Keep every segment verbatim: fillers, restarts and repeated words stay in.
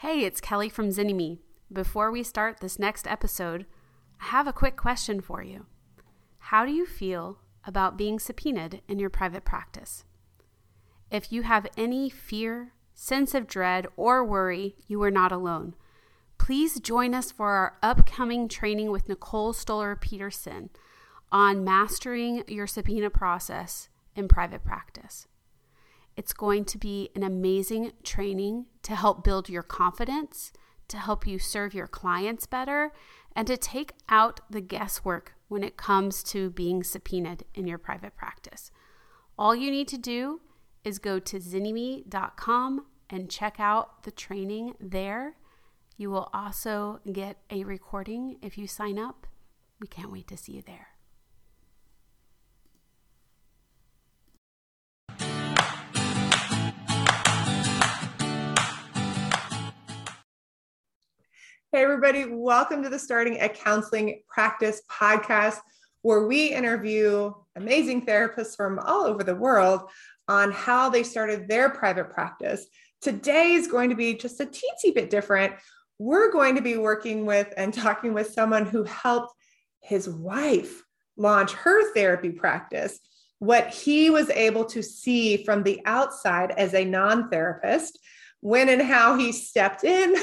Hey, it's Kelly from ZynnyMe. Before we start this next episode, I have a quick question for you. How do you feel about being subpoenaed in your private practice? If you have any fear, sense of dread, or worry, you are not alone. Please join us for our upcoming training with Nicole Stoller-Peterson on mastering your subpoena process in private practice. It's going to be an amazing training to help build your confidence, to help you serve your clients better, and to take out the guesswork when it comes to being subpoenaed in your private practice. All you need to do is go to zynnyme dot com and check out the training there. You will also get a recording if you sign up. We can't wait to see you there. Hey, everybody. Welcome to the Starting a Counseling Practice podcast, where we interview amazing therapists from all over the world on how they started their private practice. Today is going to be just a teensy bit different. We're going to be working with and talking with someone who helped his wife launch her therapy practice, what he was able to see from the outside as a non-therapist, when and how he stepped in,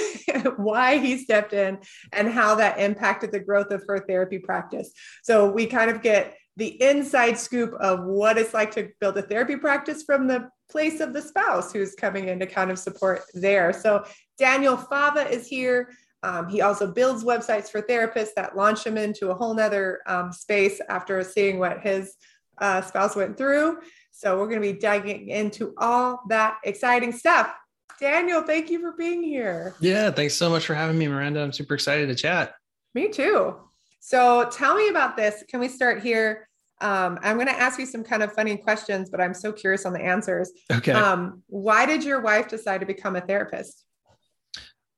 why he stepped in, and how that impacted the growth of her therapy practice. So we kind of get the inside scoop of what it's like to build a therapy practice from the place of the spouse who's coming in to kind of support there. So Daniel Fava is here. Um, he also builds websites for therapists that launch him into a whole nother um, space after seeing what his uh, spouse went through. So we're going to be diving into all that exciting stuff. Daniel, thank you for being here. Yeah, thanks so much for having me, Miranda. I'm super excited to chat. Me too. So tell me about this. Can we start here? Um, I'm going to ask you some kind of funny questions, but I'm so curious on the answers. Okay. Um, why did your wife decide to become a therapist?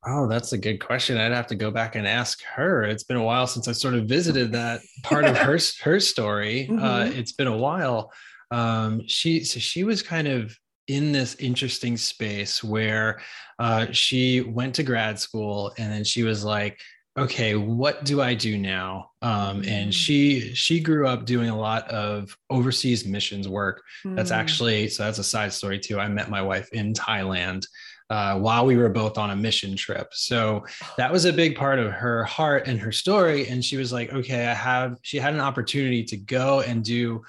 Oh, that's a good question. I'd have to go back and ask her. It's been a while since I sort of visited that part of her her story. Mm-hmm. Uh, it's been a while. Um, she so she was kind of in this interesting space where uh, she went to grad school, and then she was like, okay, what do I do now? Um, and she, she grew up doing a lot of overseas missions work. That's actually, so that's a side story too. I met my wife in Thailand uh, while we were both on a mission trip. So that was a big part of her heart and her story. And she was like, okay, I have, she had an opportunity to go and do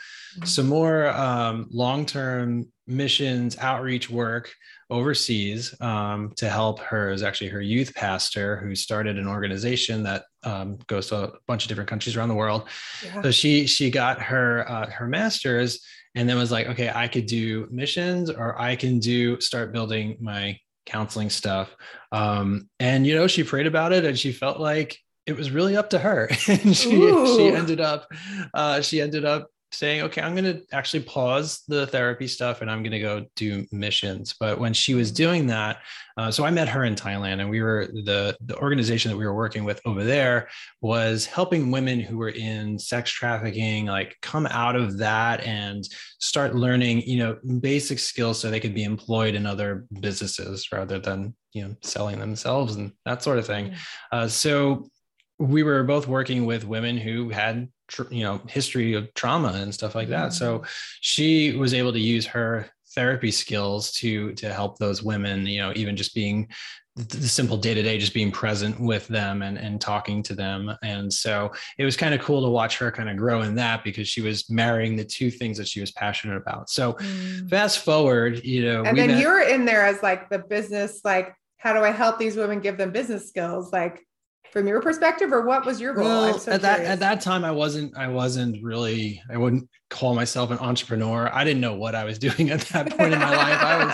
some more um, long-term missions outreach work overseas um, to help her. Is actually her youth pastor who started an organization that um, goes to a bunch of different countries around the world. Yeah. So she she got her uh, her master's, and then was like, okay, I could do missions, or I can do start building my counseling stuff. Um, and you know, she prayed about it, and she felt like it was really up to her. And she Ooh. she ended up uh, she ended up. saying, okay, I'm going to actually pause the therapy stuff and I'm going to go do missions. But when she was doing that, uh, so I met her in Thailand, and we were the, the organization that we were working with over there was helping women who were in sex trafficking, like come out of that and start learning, you know, basic skills so they could be employed in other businesses rather than, you know, selling themselves and that sort of thing. Uh, so we were both working with women who had, you know, history of trauma and stuff like that. So she was able to use her therapy skills to, to help those women, you know, even just being the simple day-to-day, just being present with them and, and talking to them. And so it was kind of cool to watch her kind of grow in that, because she was marrying the two things that she was passionate about. So mm. fast forward, you know, and then met- you're in there as like the business, like, how do I help these women, give them business skills? Like, from your perspective, or what was your role? Well, so at, that, at that time, I wasn't, I wasn't really, I wouldn't call myself an entrepreneur. I didn't know what I was doing at that point in my life. I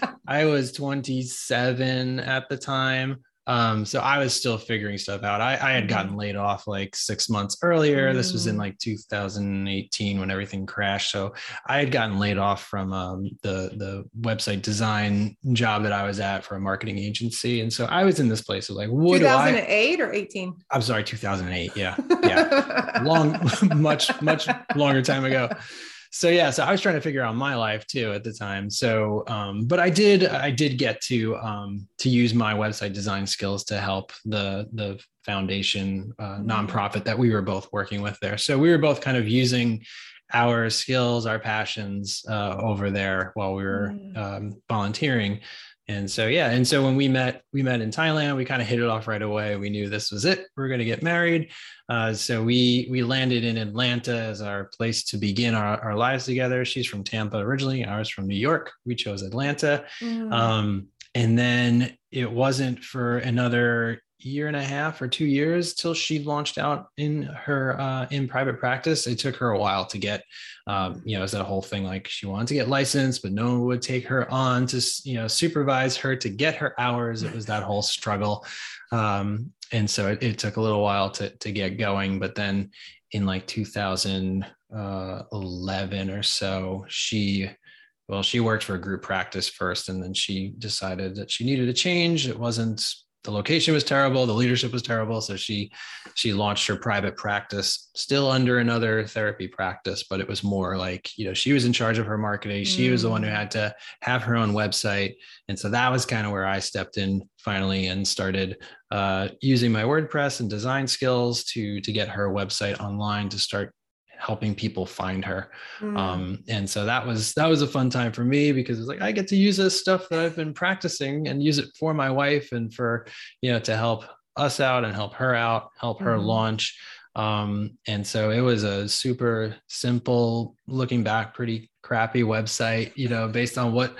was, I was twenty-seven at the time. Um, so I was still figuring stuff out. I, I had gotten laid off like six months earlier. Mm. This was in like two thousand eighteen when everything crashed. So I had gotten laid off from um, the, the website design job that I was at for a marketing agency. And so I was in this place of like, what do I? two thousand eight or eighteen? I'm sorry, two thousand eight. Yeah. Yeah. Long, much, much longer time ago. So yeah, so I was trying to figure out my life too at the time. So, um, but I did, I did get to um, to use my website design skills to help the the foundation uh, nonprofit that we were both working with there. So we were both kind of using our skills, our passions uh, over there while we were um, volunteering. And so, yeah. And so when we met, we met in Thailand, we kind of hit it off right away. We knew this was it. We're going to get married. Uh, so we, we landed in Atlanta as our place to begin our, our lives together. She's from Tampa originally, ours from New York. We chose Atlanta. Mm. Um, and then it wasn't for another year and a half or two years till she launched out in her, uh, in private practice. It took her a while to get, um, you know, it was that whole thing. Like she wanted to get licensed, but no one would take her on to, you know, supervise her to get her hours. It was that whole struggle. Um, and so it, it took a little while to, to get going, but then in like two thousand eleven or so, she, well, she worked for a group practice first, and then she decided that she needed a change. It wasn't, the location was terrible. The leadership was terrible. So she, she launched her private practice, still under another therapy practice, but it was more like, you know, she was in charge of her marketing. She mm. was the one who had to have her own website. And so that was kind of where I stepped in finally and started uh, using my WordPress and design skills to, to get her website online, to start helping people find her. Mm. Um, and so that was, that was a fun time for me, because it's like, I get to use this stuff that I've been practicing and use it for my wife and for, you know, to help us out and help her out, help her mm. launch. Um, and so it was a super simple, looking back, pretty crappy website, you know, based on what,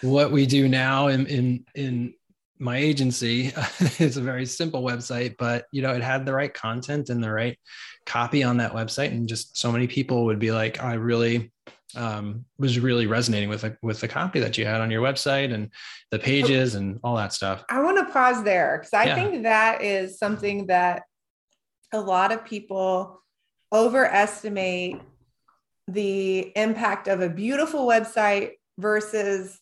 what we do now in, in, in my agency. It's a very simple website, but you know, it had the right content and the right copy on that website. And just so many people would be like, I really um, was really resonating with, with the copy that you had on your website and the pages and all that stuff. I want to pause there, because I yeah. think that is something that a lot of people overestimate, the impact of a beautiful website versus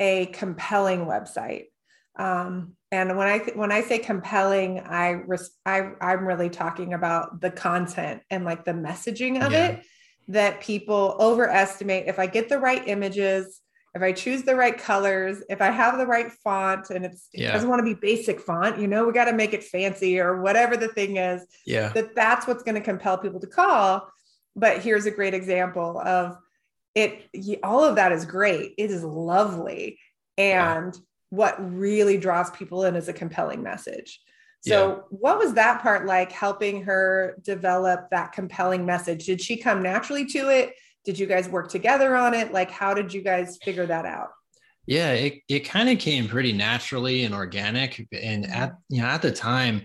a compelling website. Um, and when I, th- when I say compelling, I, res- I, I'm really talking about the content and like the messaging of yeah. it, that people overestimate. If I get the right images, if I choose the right colors, if I have the right font, and it's, yeah. it doesn't want to be basic font, you know, we got to make it fancy or whatever the thing is, yeah. that that's what's going to compel people to call. But here's a great example of it. All of that is great. It is lovely. And yeah. what really draws people in is a compelling message. So yeah. what was that part like, helping her develop that compelling message? Did she come naturally to it? Did you guys work together on it? Like, how did you guys figure that out? Yeah, it, it kind of came pretty naturally and organic. And at, you know, at the time,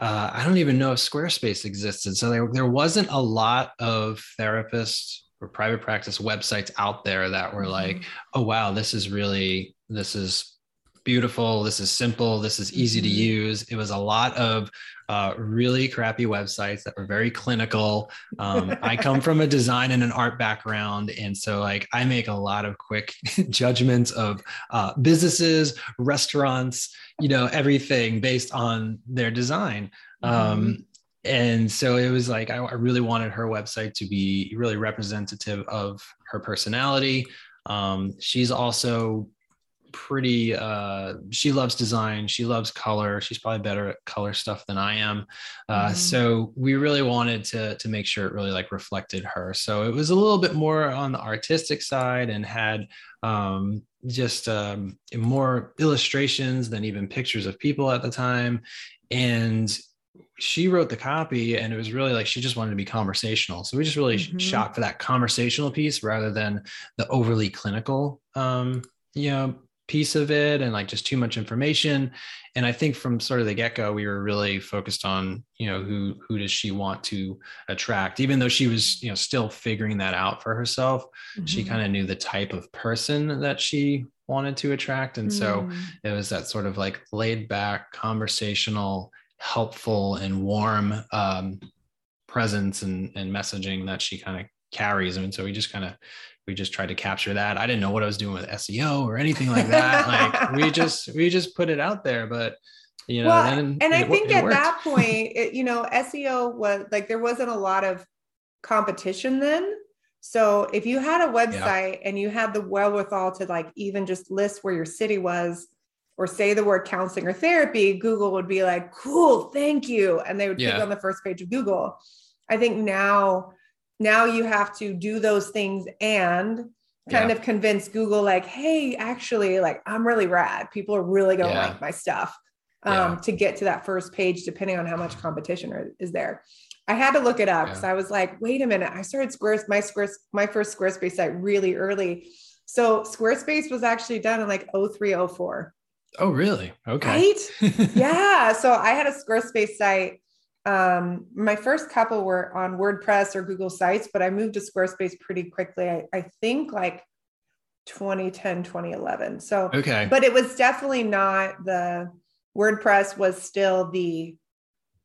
uh, I don't even know if Squarespace existed. So there, there wasn't a lot of therapists or private practice websites out there that were like, oh, wow, this is really, this is beautiful. This is simple. This is easy to use. It was a lot of uh, really crappy websites that were very clinical. Um, I come from a design and an art background. And so like, I make a lot of quick judgments of uh, businesses, restaurants, you know, everything based on their design. Um, mm-hmm. And so it was like, I, I really wanted her website to be really representative of her personality. Um, she's also pretty uh she loves design, she loves color, she's probably better at color stuff than I am, uh mm-hmm. so we really wanted to to make sure it really like reflected her. So it was a little bit more on the artistic side, and had um just um more illustrations than even pictures of people at the time. And she wrote the copy, and it was really like, she just wanted to be conversational. So we just really mm-hmm. shot for that conversational piece rather than the overly clinical um you know piece of it, and like just too much information. And I think from sort of the get-go, we were really focused on, you know, who who does she want to attract, even though she was, you know, still figuring that out for herself. Mm-hmm. She kind of knew the type of person that she wanted to attract. And mm-hmm. so it was that sort of like laid back, conversational, helpful, and warm um, presence and, and messaging that she kind of carries. I mean, so we just kind of we just tried to capture that. I didn't know what I was doing with S E O or anything like that. Like we just, we just put it out there, but you know, well, then and it, I think it, it at worked. That point, it, you know, S E O was like, there wasn't a lot of competition then. So if you had a website yeah. and you had the wherewithal to like even just list where your city was or say the word counseling or therapy, Google would be like, cool, thank you. And they would yeah. put it on the first page of Google. I think now, now you have to do those things and kind yeah. of convince Google like, hey, actually, like I'm really rad. People are really going to yeah. like my stuff um, yeah. to get to that first page, depending on how much competition are, is there. I had to look it up because yeah. I was like, wait a minute. I started Squarespace, my Squarespace, my first Squarespace site really early. So Squarespace was actually done in like oh three, oh four. Oh, really? Okay. Right? yeah. So I had a Squarespace site. Um, my first couple were on WordPress or Google Sites, but I moved to Squarespace pretty quickly. I, I think like twenty ten, twenty eleven. So, okay. But it was definitely not the WordPress was still the,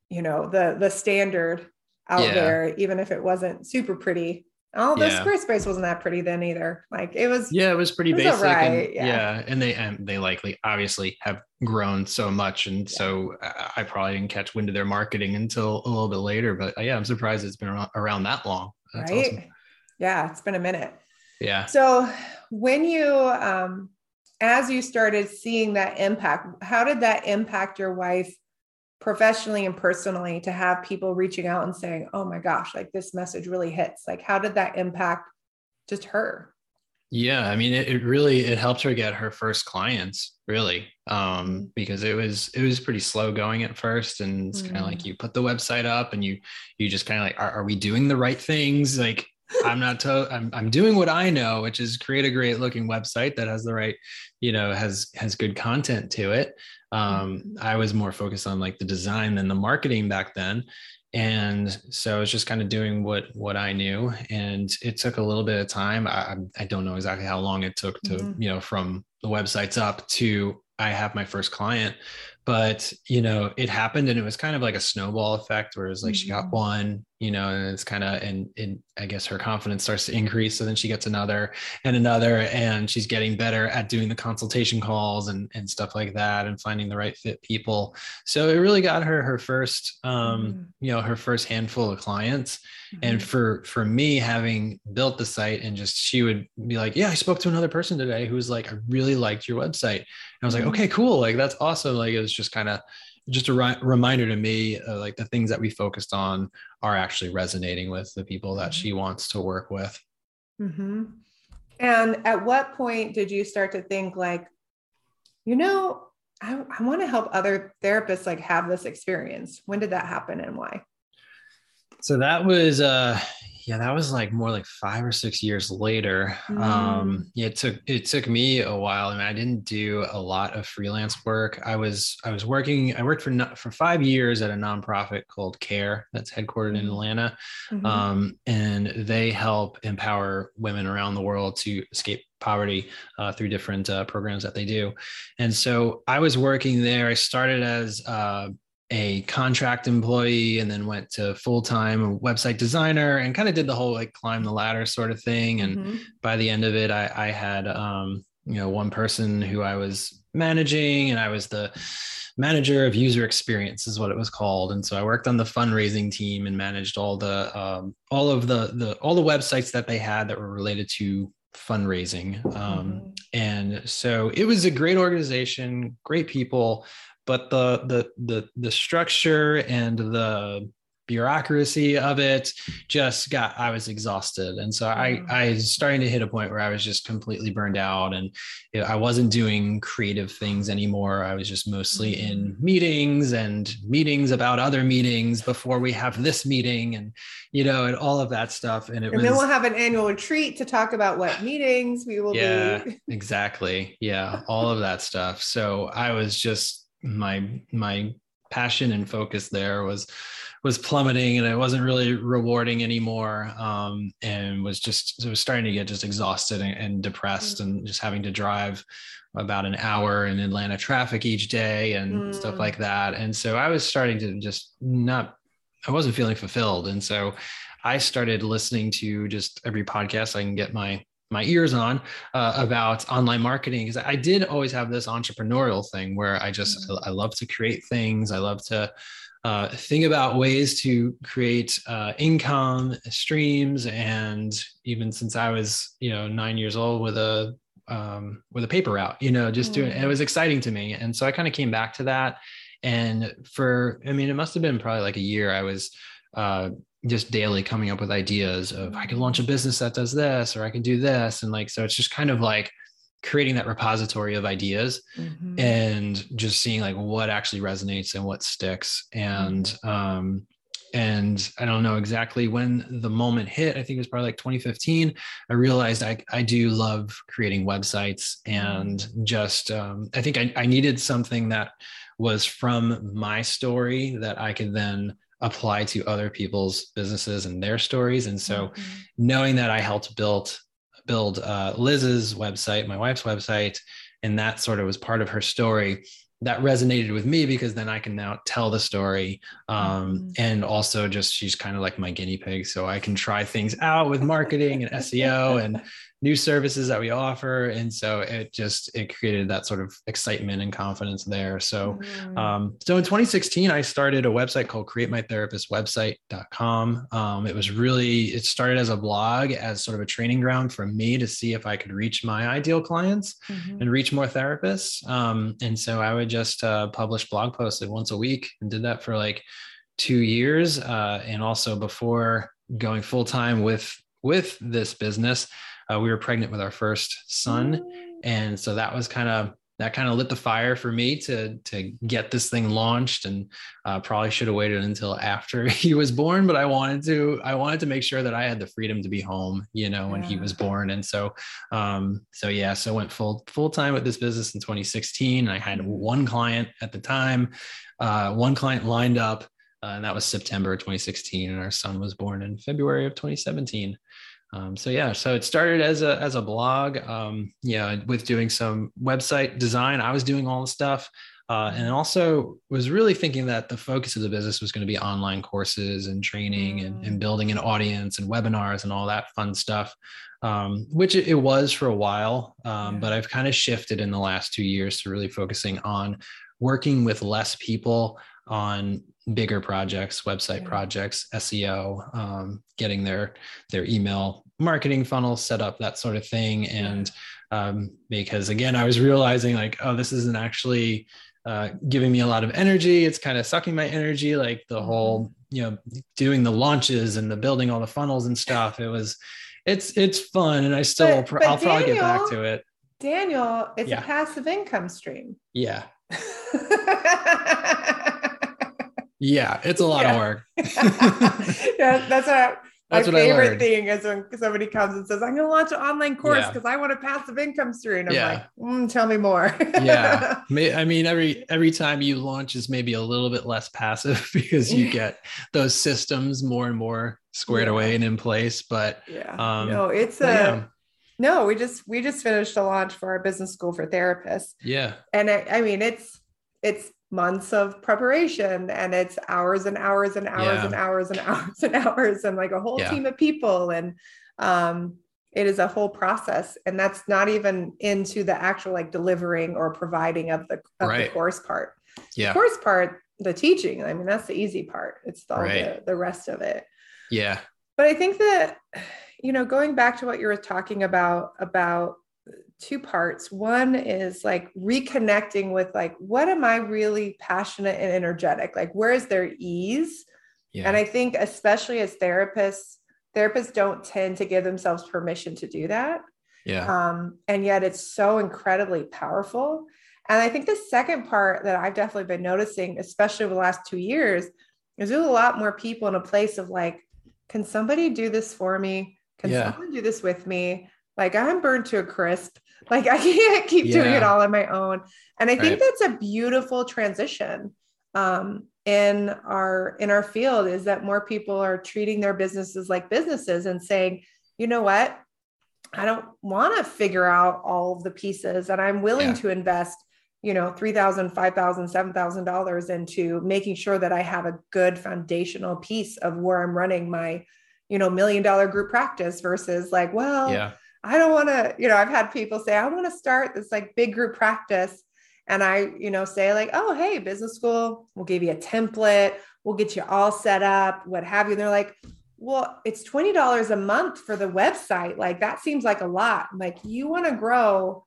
you know, the, the standard out yeah. there, even if it wasn't super pretty. Although yeah. Squarespace wasn't that pretty then either. Like it was, yeah, it was pretty it was basic. Right. And, yeah. yeah. And they, and they likely obviously have grown so much. And yeah. so I probably didn't catch wind of their marketing until a little bit later, but yeah, I'm surprised it's been around, around that long. That's right. Awesome. Yeah. It's been a minute. Yeah. So when you, um, as you started seeing that impact, how did that impact your wife professionally and personally to have people reaching out and saying, oh my gosh, like this message really hits? Like, how did that impact just her? Yeah. I mean, it, it really, it helped her get her first clients really. Um, because it was, it was pretty slow going at first. And it's mm-hmm. kind of like you put the website up and you, you just kind of like, are, are we doing the right things? Like, I'm not, to- I'm, I'm doing what I know, which is create a great looking website that has the right, you know, has, has good content to it. Um, I was more focused on like the design than the marketing back then. And so I was just kind of doing what, what I knew, and it took a little bit of time. I, I don't know exactly how long it took to, mm-hmm. you know, from the websites up to, I have my first client, but you know, it happened and it was kind of like a snowball effect where it was like, mm-hmm. she got one, you know, and it's kind of, and, and I guess her confidence starts to increase. So then she gets another and another, and she's getting better at doing the consultation calls and, and stuff like that and finding the right fit people. So it really got her, her first, um, mm-hmm. you know, her first handful of clients. Mm-hmm. And for, for me, having built the site and just, she would be like, yeah, I spoke to another person today who was like, I really liked your website. And I was like, okay, cool. Like, that's awesome. Like, it was just kind of just a ri- reminder to me, uh, like the things that we focused on are actually resonating with the people that she wants to work with. Mm-hmm. And at what point did you start to think like, you know, I, I want to help other therapists like have this experience? When did that happen and why? So that was, uh, yeah, that was like more like five or six years later. Mm. Um, yeah, it took, it took me a while. I mean, I didn't do a lot of freelance work. I was, I was working, I worked for, for five years at a nonprofit called CARE that's headquartered in Atlanta. Mm-hmm. Um, and they help empower women around the world to escape poverty uh, through different uh, programs that they do. And so I was working there. I started as uh a contract employee and then went to full-time website designer and kind of did the whole like climb the ladder sort of thing. And mm-hmm. by the end of it, I, I had, um, you know, one person who I was managing, and I was the manager of user experience is what it was called. And so I worked on the fundraising team and managed all the, um, all of the, the, all the websites that they had that were related to fundraising. Um, mm-hmm. And so it was a great organization, great people, but the, the, the, the structure and the bureaucracy of it just got, I was exhausted. And so I, I was starting to hit a point where I was just completely burned out, and I wasn't doing creative things anymore. I was just mostly in meetings and meetings about other meetings before we have this meeting and, you know, and all of that stuff. And it and was, then we'll have an annual retreat to talk about what meetings we will yeah, be. Exactly. Yeah. All of that stuff. So I was just, my my passion and focus there was was plummeting, and it wasn't really rewarding anymore, um and was just it was starting to get just exhausted and, and depressed, mm. and just having to drive about an hour in Atlanta traffic each day and mm. stuff like that. And so I was starting to just not I wasn't feeling fulfilled. And so I started listening to just every podcast I can get my my ears on uh, about online marketing, because I did always have this entrepreneurial thing where I just, I love to create things. I love to uh, think about ways to create uh, income streams. And even since I was, you know, nine years old with a, um, with a paper route, you know, just doing, and it was exciting to me. And so I kind of came back to that. And for, I mean, it must've been probably like a year I was, uh, just daily coming up with ideas of I could launch a business that does this, or I can do this. And like, so it's just kind of like creating that repository of ideas mm-hmm. and just seeing like what actually resonates and what sticks. And, mm-hmm. um, and I don't know exactly when the moment hit. I think it was probably like twenty fifteen. I realized I, I do love creating websites and just, um, I think I, I needed something that was from my story that I could then apply to other people's businesses and their stories. And so mm-hmm. knowing that I helped build, build uh, Liz's website, my wife's website, and that sort of was part of her story, that resonated with me because then I can now tell the story. Um, mm-hmm. And also just, she's kind of like my guinea pig. So I can try things out with marketing and S E O and new services that we offer. And so it just, it created that sort of excitement and confidence there. So, mm-hmm. um, so in twenty sixteen, I started a website called create my therapist website dot com. Um, it was really, it started as a blog, as sort of a training ground for me to see if I could reach my ideal clients mm-hmm. and reach more therapists. Um, and so I would just, uh, publish blog posts once a week and did that for like two years. Uh, and also before going full-time with, with this business, Uh, we were pregnant with our first son. And so that was kind of, that kind of lit the fire for me to, to get this thing launched, and uh, probably should have waited until after he was born, but I wanted to, I wanted to make sure that I had the freedom to be home, you know, when yeah. he was born. And so, um, so yeah, so I went full, full time with this business in twenty sixteen. I had one client at the time, uh, one client lined up, uh, and that was September twenty sixteen. And our son was born in February of twenty seventeen. Um, so yeah, so it started as a, as a blog, um, yeah, with doing some website design. I was doing all the stuff. Uh, and also was really thinking that the focus of the business was going to be online courses and training and, and building an audience and webinars and all that fun stuff, um, which it was for a while. Um, yeah. But I've kind of shifted in the last two years to really focusing on working with less people on bigger projects, website yeah. projects, S E O, um, getting their, their email marketing funnel set up, that sort of thing. Yeah. And, um, because again, I was realizing like, oh, this isn't actually, uh, giving me a lot of energy. It's kind of sucking my energy. Like the whole, you know, doing the launches and the building all the funnels and stuff. It was, it's, it's fun. And I still, but, pr- but I'll Daniel, probably get back to it. Daniel, it's yeah. a passive income stream. Yeah. Yeah, it's a lot yeah. of work. yeah, that's what I, my favorite thing is when somebody comes and says, "I'm going to launch an online course because yeah. I want a passive income stream." I'm yeah. like, mm, "Tell me more." yeah, I mean, every every time you launch is maybe a little bit less passive because you get those systems more and more squared yeah. away and in place. But yeah, um, no, it's a yeah. no. We just we just finished a launch for our business school for therapists. Yeah, and I, I mean, it's it's. months of preparation, and it's hours and hours and hours yeah. and hours and hours and hours and like a whole yeah. team of people. And, um, it is a whole process, and that's not even into the actual like delivering or providing of the, of right. the course part, yeah. the course part, the teaching. I mean, that's the easy part. It's all right. the, the rest of it. Yeah. But I think that, you know, going back to what you were talking about, about two parts. One is like reconnecting with like, what am I really passionate and energetic? Like, where is their ease? Yeah. And I think especially as therapists, therapists don't tend to give themselves permission to do that. Yeah. Um, and yet it's so incredibly powerful. And I think the second part that I've definitely been noticing, especially over the last two years, is there's a lot more people in a place of like, can somebody do this for me? Can yeah. someone do this with me? Like I'm burned to a crisp. Like I can't keep yeah. doing it all on my own. And I think right. that's a beautiful transition um, in our, in our field, is that more people are treating their businesses like businesses and saying, you know what, I don't want to figure out all of the pieces, and I'm willing yeah. to invest, you know, three thousand dollars, five thousand dollars, seven thousand dollars into making sure that I have a good foundational piece of where I'm running my, you know, million dollar group practice versus like, well, yeah. I don't want to, you know, I've had people say, I want to start this like big group practice. And I, you know, say like, oh, hey, business school, we'll give you a template. We'll get you all set up, what have you. And they're like, well, it's twenty dollars a month for the website. Like, that seems like a lot. I'm like, you want to grow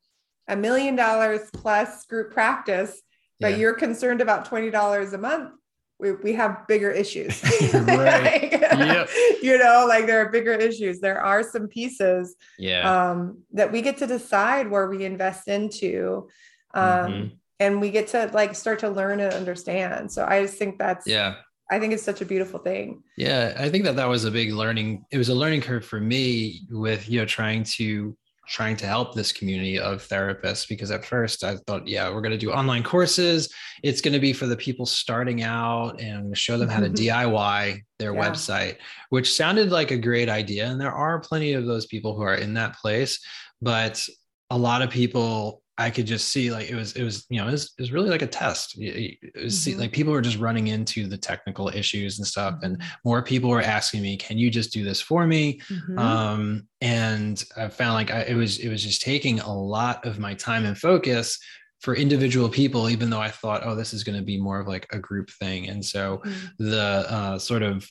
a million dollars plus group practice, but yeah. you're concerned about twenty dollars a month. We, we have bigger issues. Like, yep. You know, like there are bigger issues. There are some pieces yeah. um, that we get to decide where we invest into. Um, mm-hmm. And we get to like start to learn and understand. So I just think that's, yeah. I think it's such a beautiful thing. Yeah. I think that that was a big learning. It was a learning curve for me with, you know, trying to, trying to help this community of therapists, because at first I thought, yeah, we're going to do online courses. It's going to be for the people starting out and show them how to D I Y their yeah. website, which sounded like a great idea. And there are plenty of those people who are in that place, but a lot of people, I could just see like, it was, it was, you know, it was, it was really like a test. It was, mm-hmm. Like people were just running into the technical issues and stuff. And more people were asking me, can you just do this for me? Mm-hmm. Um, and I found like I, it was, it was just taking a lot of my time and focus for individual people, even though I thought, oh, this is going to be more of like a group thing. And so mm-hmm. the uh, sort of,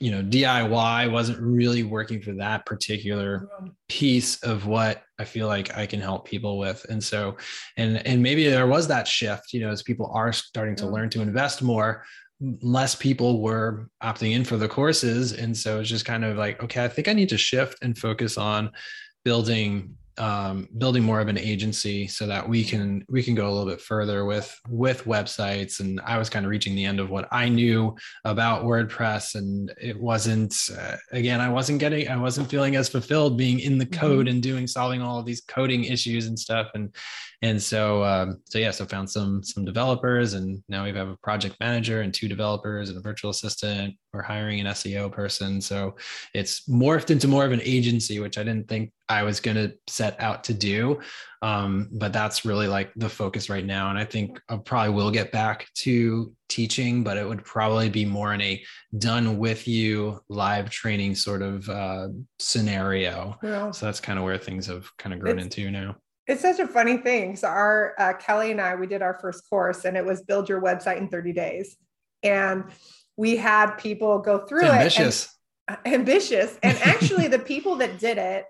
you know, D I Y wasn't really working for that particular piece of what I feel like I can help people with. And so, and, and maybe there was that shift, you know, as people are starting to learn to invest more, less people were opting in for the courses. And so it's just kind of like, okay, I think I need to shift and focus on building, um, building more of an agency so that we can, we can go a little bit further with, with websites. And I was kind of reaching the end of what I knew about WordPress, and it wasn't, uh, again, I wasn't getting, I wasn't feeling as fulfilled being in the code and doing, solving all of these coding issues and stuff. And, and so, um, so yeah, so found some, some developers, and now we have a project manager and two developers and a virtual assistant. We're hiring an S E O person. So it's morphed into more of an agency, which I didn't think I was going to set out to do. Um, but that's really like the focus right now. And I think I probably will get back to teaching, but it would probably be more in a done with you live training sort of uh, scenario. Yeah. So that's kind of where things have kind of grown it's, into now. It's such a funny thing. So our uh, Kelly and I, we did our first course, and it was build your website in thirty days. And we had people go through ambitious. it. And, uh, ambitious. And actually the people that did it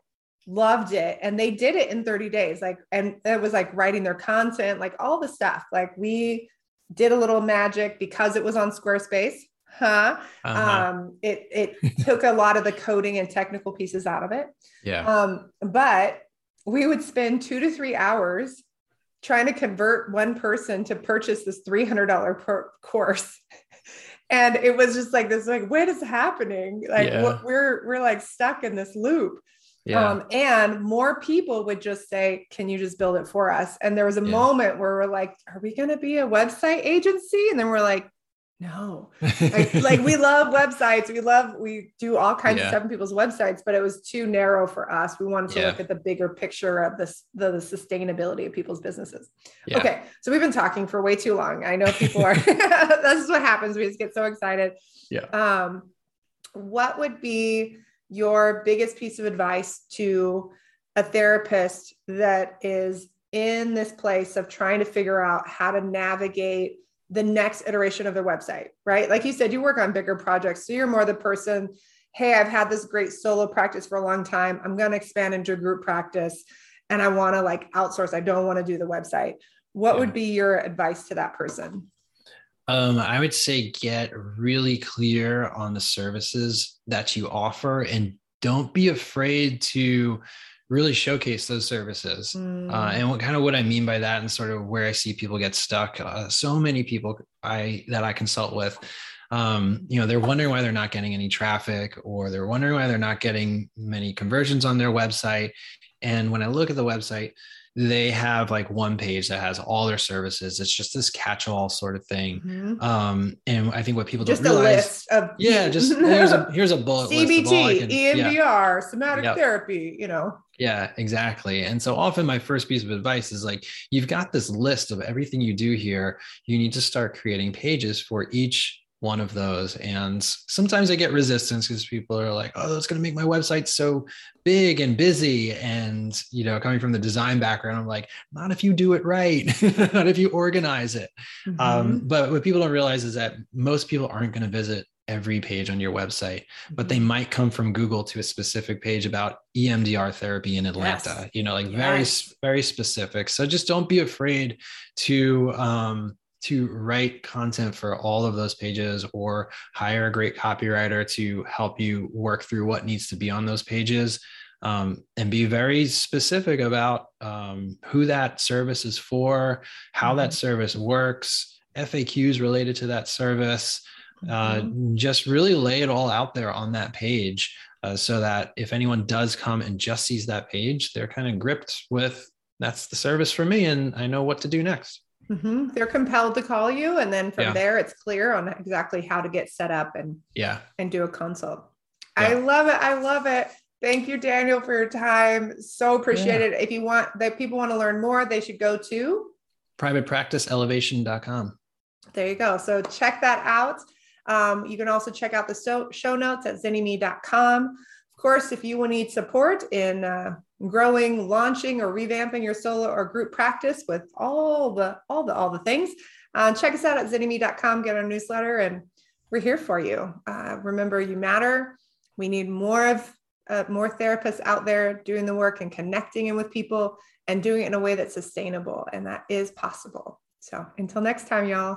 loved it. And they did it in thirty days. Like, and it was like writing their content, like all the stuff. Like we did a little magic because it was on Squarespace. Huh? Uh-huh. Um, it, it took a lot of the coding and technical pieces out of it. Yeah. Um, but we would spend two to three hours trying to convert one person to purchase this three hundred dollars per course. And it was just like this, like, what is happening? Like yeah. we're, we're like stuck in this loop. Yeah. Um, and more people would just say, can you just build it for us? And there was a yeah. moment where we're like, are we going to be a website agency? And then we're like, no, like, like we love websites. We love, we do all kinds yeah. of stuff on people's websites, but it was too narrow for us. We wanted to yeah. look at the bigger picture of this, the, the sustainability of people's businesses. Yeah. Okay. So we've been talking for way too long. I know people are, this is what happens. We just get so excited. Yeah. Um, what would be your biggest piece of advice to a therapist that is in this place of trying to figure out how to navigate the next iteration of their website, right? Like you said, you work on bigger projects. So you're more the person, hey, I've had this great solo practice for a long time. I'm going to expand into group practice and I want to like outsource. I don't want to do the website. What yeah. would be your advice to that person? Um, I would say get really clear on the services that you offer, and don't be afraid to really showcase those services. Mm. Uh, and what kind of what I mean by that, and sort of where I see people get stuck. Uh, so many people I that I consult with, um, you know, they're wondering why they're not getting any traffic, or they're wondering why they're not getting many conversions on their website. And when I look at the website, they have like one page that has all their services. It's just this catch-all sort of thing. Mm-hmm. Um, and I think what people just don't realize, just a list of yeah, just here's a here's a bullet C B T, list. C B T, E M D R, yeah. somatic yep. therapy. You know. Yeah, exactly. And so often my first piece of advice is like, you've got this list of everything you do here. You need to start creating pages for each one of those. And sometimes I get resistance because people are like, oh, that's going to make my website so big and busy. And, you know, coming from the design background, I'm like, not if you do it right, not if you organize it. Mm-hmm. Um, but what people don't realize is that most people aren't going to visit every page on your website, but they might come from Google to a specific page about E M D R therapy in Atlanta, yes. you know, like yes. very, very specific. So just don't be afraid to, um, to write content for all of those pages, or hire a great copywriter to help you work through what needs to be on those pages, um, and be very specific about um, who that service is for, how mm-hmm. that service works, F A Qs related to that service. Uh, mm-hmm. Just really lay it all out there on that page uh, so that if anyone does come and just sees that page, they're kind of gripped with, that's the service for me and I know what to do next. Mm-hmm. They're compelled to call you. And then from yeah. there, it's clear on exactly how to get set up and, yeah. and do a consult. Yeah. I love it. I love it. Thank you, Daniel, for your time. So appreciate yeah. it. If you want, if people want to learn more, they should go to private practice elevation dot com. There you go. So check that out. Um, you can also check out the show, show notes at zynnyme dot com. Of course, if you will need support in uh, growing, launching, or revamping your solo or group practice with all the, all the, all the things, uh, check us out at zynnyme dot com, get our newsletter, and we're here for you. Uh, remember, you matter. We need more of uh, more therapists out there doing the work and connecting in with people and doing it in a way that's sustainable. And that is possible. So until next time, y'all.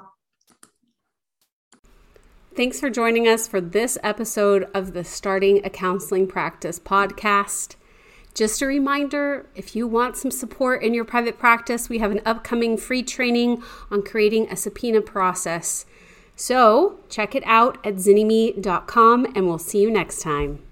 Thanks for joining us for this episode of the Starting a Counseling Practice podcast. Just a reminder, if you want some support in your private practice, we have an upcoming free training on creating a subpoena process. So check it out at zynnyme dot com, and we'll see you next time.